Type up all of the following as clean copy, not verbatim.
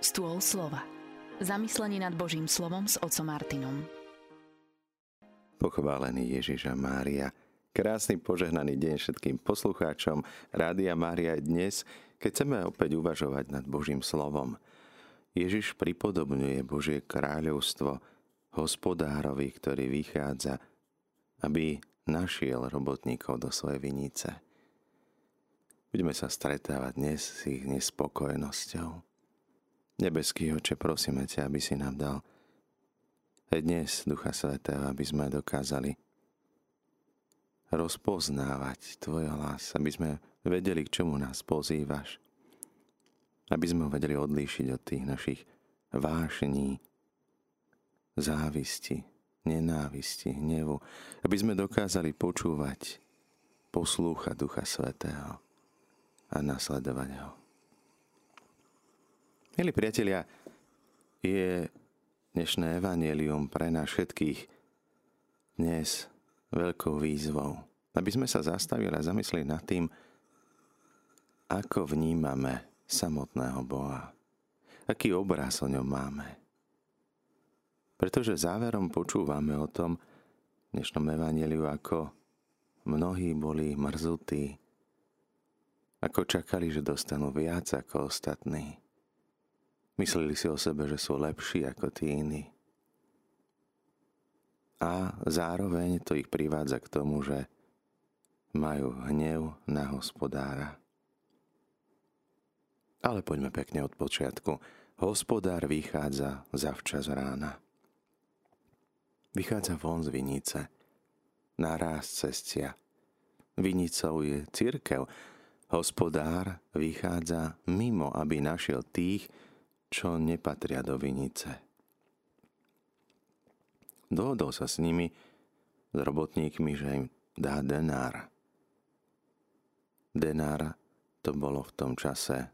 Stôl slova. Zamyslenie nad Božím slovom s otcom Martinom. Pochválený Ježiša Mária. Krásny požehnaný deň všetkým poslucháčom Rádia Mária dnes, keď chceme opäť uvažovať nad Božím slovom. Ježiš pripodobňuje Božie kráľovstvo hospodárovi, ktorý vychádza, aby našiel robotníkov do svojej vinice. Budeme sa stretávať dnes s ich nespokojnosťou. Nebeský Oče, prosíme ťa, aby si nám dal aj dnes Ducha Svätého, aby sme dokázali rozpoznávať Tvoj hlas, aby sme vedeli, k čomu nás pozývaš, aby sme ho vedeli odlíšiť od tých našich vášní, závisti, nenávisti, hnevu, aby sme dokázali počúvať, poslúchať Ducha Svätého a nasledovať ho. Milí priatelia, je dnešné evanjelium pre nás všetkých dnes veľkou výzvou, aby sme sa zastavili a zamysleli nad tým, ako vnímame samotného Boha, aký obraz o ňom máme. Pretože záverom počúvame o tom v dnešnom evanjeliu, ako mnohí boli mrzutí, ako čakali, že dostanú viac ako ostatní. Mysleli si o sebe, že sú lepší ako tí iní. A zároveň to ich privádza k tomu, že majú hnev na hospodára. Ale poďme pekne od počiatku. Hospodár vychádza zavčas rána. Vychádza von z vinice, na ráz cestia. Vinicou je cirkev. Hospodár vychádza mimo, aby našiel tých, čo nepatria do vinice. Dohodol sa s nimi, s robotníkmi, že im dá denár. Denár to bolo v tom čase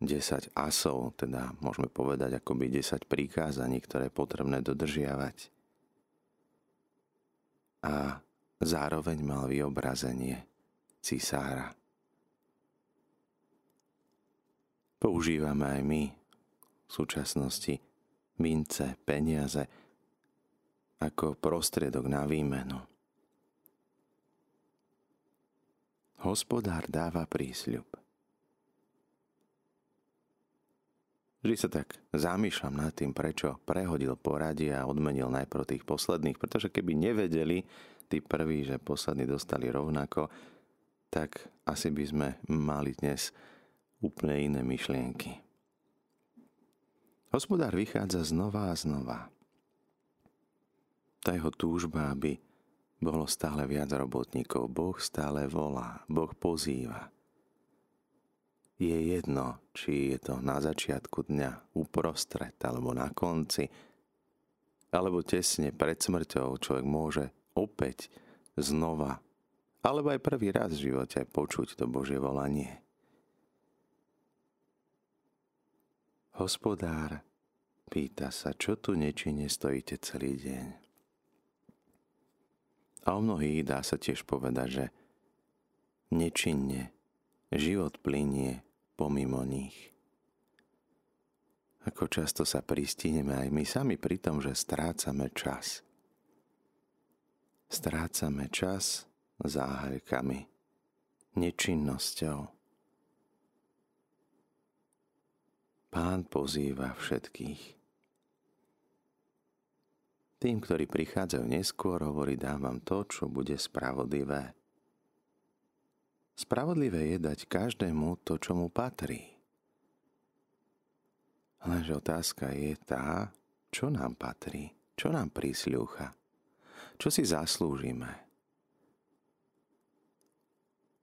10 asov, teda môžeme povedať akoby 10 prikázaní, ktoré je potrebné dodržiavať. A zároveň mal vyobrazenie cisára. Používame aj my v súčasnosti mince, peniaze ako prostriedok na výmenu. Hospodár dáva prísľub. Vždy sa tak zamýšľam nad tým, prečo prehodil poradie a odmenil najprv tých posledných, pretože keby nevedeli tí prví, že poslední dostali rovnako, tak asi by sme mali dnes úplne iné myšlienky. Hospodár vychádza znova a znova. Tá jeho túžba, aby bolo stále viac robotníkov. Boh stále volá, Boh pozýva. Je jedno, či je to na začiatku dňa, uprostred, alebo na konci, alebo tesne pred smrťou človek môže opäť znova, alebo aj prvý raz v živote počuť to Božie volanie. Hospodár pýta sa, čo tu nečine stojíte celý deň. A o mnohých dá sa tiež povedať, že nečinne život plynie pomimo nich. Ako často sa pristíneme aj my sami pri tom, že strácame čas. Strácame čas záhľkami, nečinnosťou. Pán pozýva všetkých. Tým, ktorí prichádzajú neskôr, hovorí, dávam to, čo bude spravodlivé. Spravodlivé je dať každému to, čo mu patrí. Lenže otázka je tá, čo nám patrí, čo nám prisľúcha, čo si zaslúžime.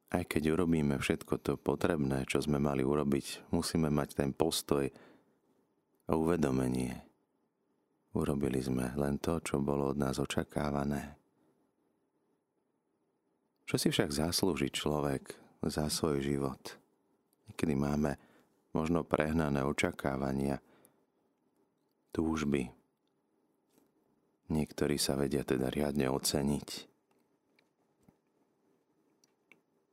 Aj keď urobíme všetko to potrebné, čo sme mali urobiť, musíme mať ten postoj a uvedomenie. Urobili sme len to, čo bolo od nás očakávané. Čo si však zaslúži človek za svoj život? Niekedy máme možno prehnané očakávania, túžby. Niektorí sa vedia teda riadne oceniť.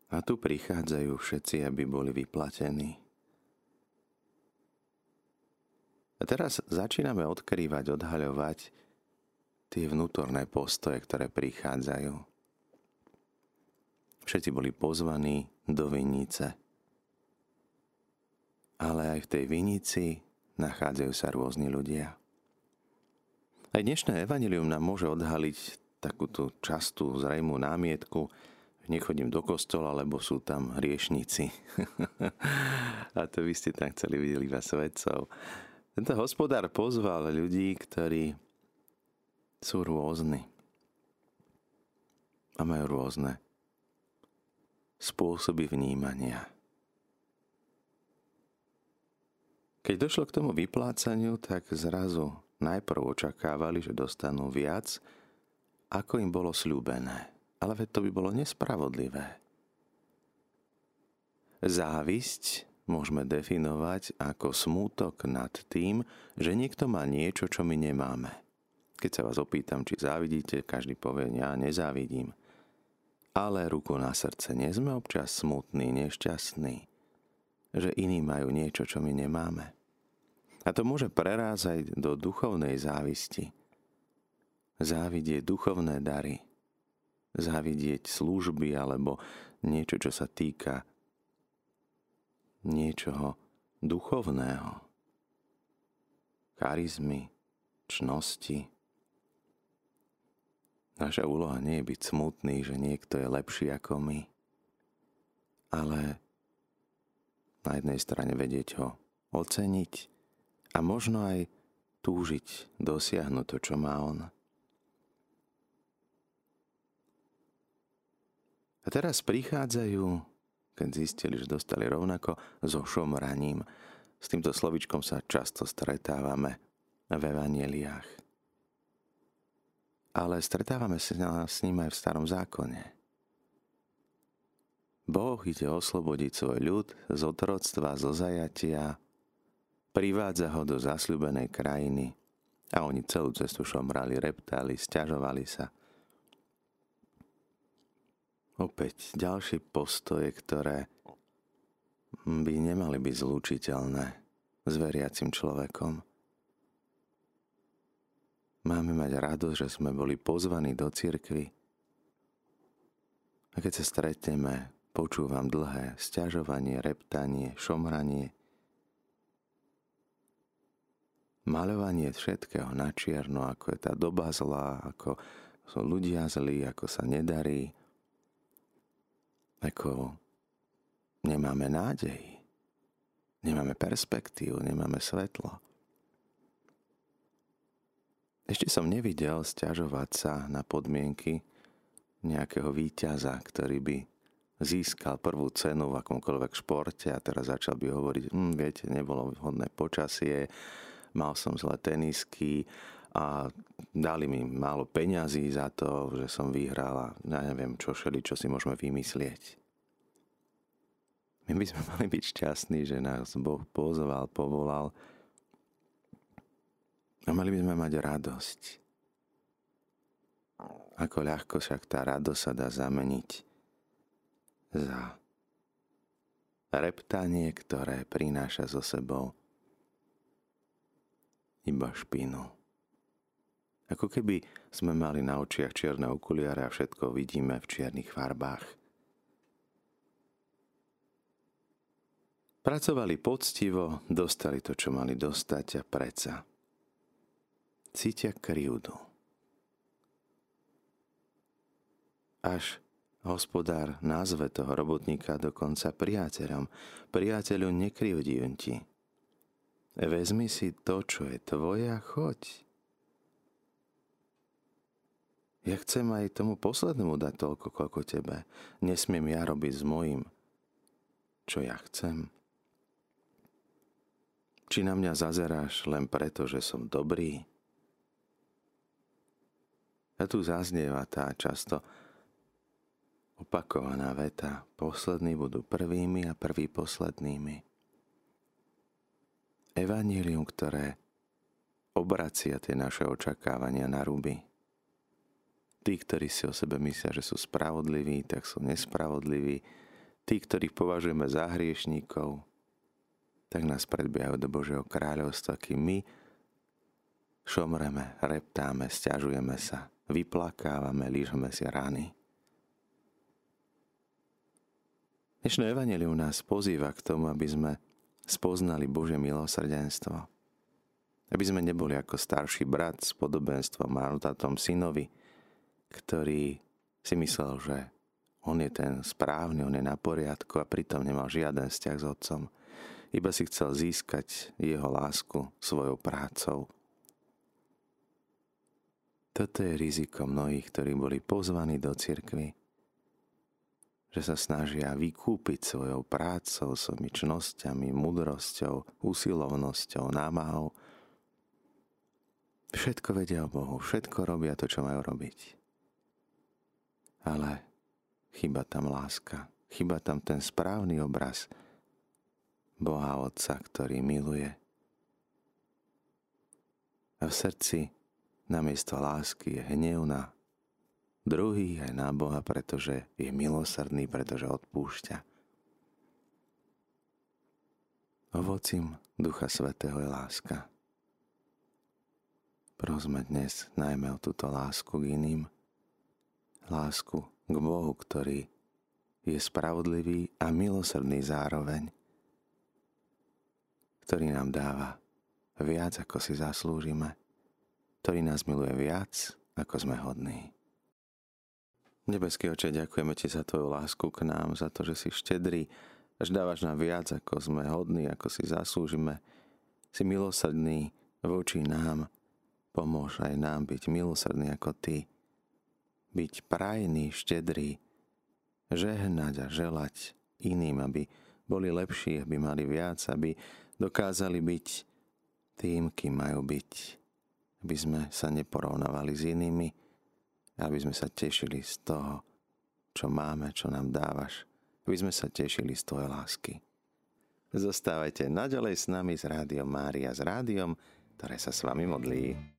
A tu prichádzajú všetci, aby boli vyplatení. teraz začíname odkrývať, odhaľovať tie vnútorné postoje, ktoré prichádzajú. Všetci boli pozvaní do vinice. Ale aj v tej vinici nachádzajú sa rôzni ľudia. Aj dnešné evanjelium nám môže odhaliť takúto častú zrejmú námietku, nechodím do kostola, lebo sú tam hriešnici. A to by ste tam chceli vidieť iba svedcov. Tento hospodár pozval ľudí, ktorí sú rôzni. A majú rôzne spôsoby vnímania. Keď došlo k tomu vyplácaniu, tak zrazu najprv očakávali, že dostanú viac, ako im bolo sľúbené. Ale veď to by bolo nespravodlivé. Závisť môžeme definovať ako smútok nad tým, že niekto má niečo, čo my nemáme. Keď sa vás opýtam, či závidíte, každý povie, ja nezávidím. Ale ruku na srdce, nie sme občas smutní, nešťastní, že iní majú niečo, čo my nemáme. A to môže prerázať do duchovnej závisti. Závidieť duchovné dary. Závidieť služby alebo niečo, čo sa týka niečoho duchovného, charizmy, čnosti. Naša úloha nie je byť smutný, že niekto je lepší ako my, ale na jednej strane vedieť ho oceniť a možno aj túžiť dosiahnuť to, čo má on. A teraz prichádzajú, keď zistili, že dostali rovnako, so šomraním. S týmto slovičkom sa často stretávame v evanjeliách. Ale stretávame sa s ním aj v Starom zákone. Boh ide oslobodiť svoj ľud z otroctva, zo zajatia, privádza ho do zasľúbenej krajiny a oni celú cestu šomrali, reptali, sťažovali sa. Opäť ďalšie postoje, ktoré by nemali byť zlučiteľné s veriacim človekom. Máme mať radosť, že sme boli pozvaní do cirkvi. A keď sa stretneme, počúvam dlhé sťažovanie, reptanie, šomranie, maľovanie všetkého na čierno, ako je tá doba zlá, ako sú ľudia zlí, ako sa nedarí, ako nemáme nádej, nemáme perspektívu, nemáme svetlo. Ešte som nevidel sťažovať sa na podmienky nejakého víťaza, ktorý by získal prvú cenu v akomkoľvek športe a teraz začal by hovoriť, viete, nebolo vhodné počasie, mal som zlé tenisky a dali mi málo peňazí za to, že som vyhrala. Ja neviem, čo si môžeme vymyslieť. My by sme mali byť šťastní, že nás Boh pozval, povolal. A mali by sme mať radosť. Ako ľahko však tá radosť sa dá zameniť za reptanie, ktoré prináša so sebou iba špinu. Ako keby sme mali na očiach čierne okuliare a všetko vidíme v čiernych farbách. Pracovali poctivo, dostali to, čo mali dostať a predsa cítia krivdu. Až hospodár nazve toho robotníka dokonca priateľom. Priateľu, nekrivdím ti. Vezmi si to, čo je tvoje a choď. Ja chcem aj tomu poslednému dať toľko, koľko tebe. Nesmiem ja robiť s mojím, čo ja chcem. Či na mňa zazeráš len preto, že som dobrý? A tu zaznieva tá často opakovaná veta. Poslední budú prvými a prví poslednými. Evanjelium, ktoré obracia tie naše očakávania na ruby. Tí, ktorí si o sebe myslia, že sú spravodliví, tak sú nespravodliví. Tí, ktorých považujeme za hriešníkov, tak nás predbiehajú do Božieho kráľovstva, kým my šomreme, reptáme, sťažujeme sa, vyplakávame, lížeme si rany. Dnešné evanjelium nás pozýva k tomu, aby sme spoznali Božie milosrdenstvo. Aby sme neboli ako starší brat s podobenstvom marnotratnom synovi, ktorý si myslel, že on je ten správny, on je na poriadku a pritom nemal žiaden vzťah s otcom. Iba si chcel získať jeho lásku svojou prácou. Toto je riziko mnohých, ktorí boli pozvaní do cirkvi, že sa snažia vykúpiť svojou prácou, svojimi čnosťami, múdrosťou, usilovnosťou, námahou. Všetko vedia o Bohu, všetko robia to, čo majú robiť. Ale chýba tam láska, chýba tam ten správny obraz Boha Otca, ktorý miluje. A v srdci namiesto lásky je hnev na druhý aj na Boha, pretože je milosrdný, pretože odpúšťa. Ovocím Ducha Svätého je láska. Prosme dnes najmä o túto lásku k iným, lásku k Bohu, ktorý je spravodlivý a milosrdný zároveň, ktorý nám dáva viac, ako si zaslúžime, ktorý nás miluje viac, ako sme hodní. Nebeský Oče, ďakujeme Ti za Tvoju lásku k nám, za to, že si štedrý, až dávaš nám viac, ako sme hodní, ako si zaslúžime. Si milosrdný voči nám, pomôž aj nám byť milosrdný ako Ty, byť prajný, štedrý, žehnať a želať iným, aby boli lepší, aby mali viac, aby dokázali byť tým, kým majú byť, aby sme sa neporovnávali s inými, aby sme sa tešili z toho, čo máme, čo nám dávaš, aby sme sa tešili z tvojej lásky. Zostávajte naďalej s nami z Rádiom Mária, s rádiom, ktoré sa s vami modlí.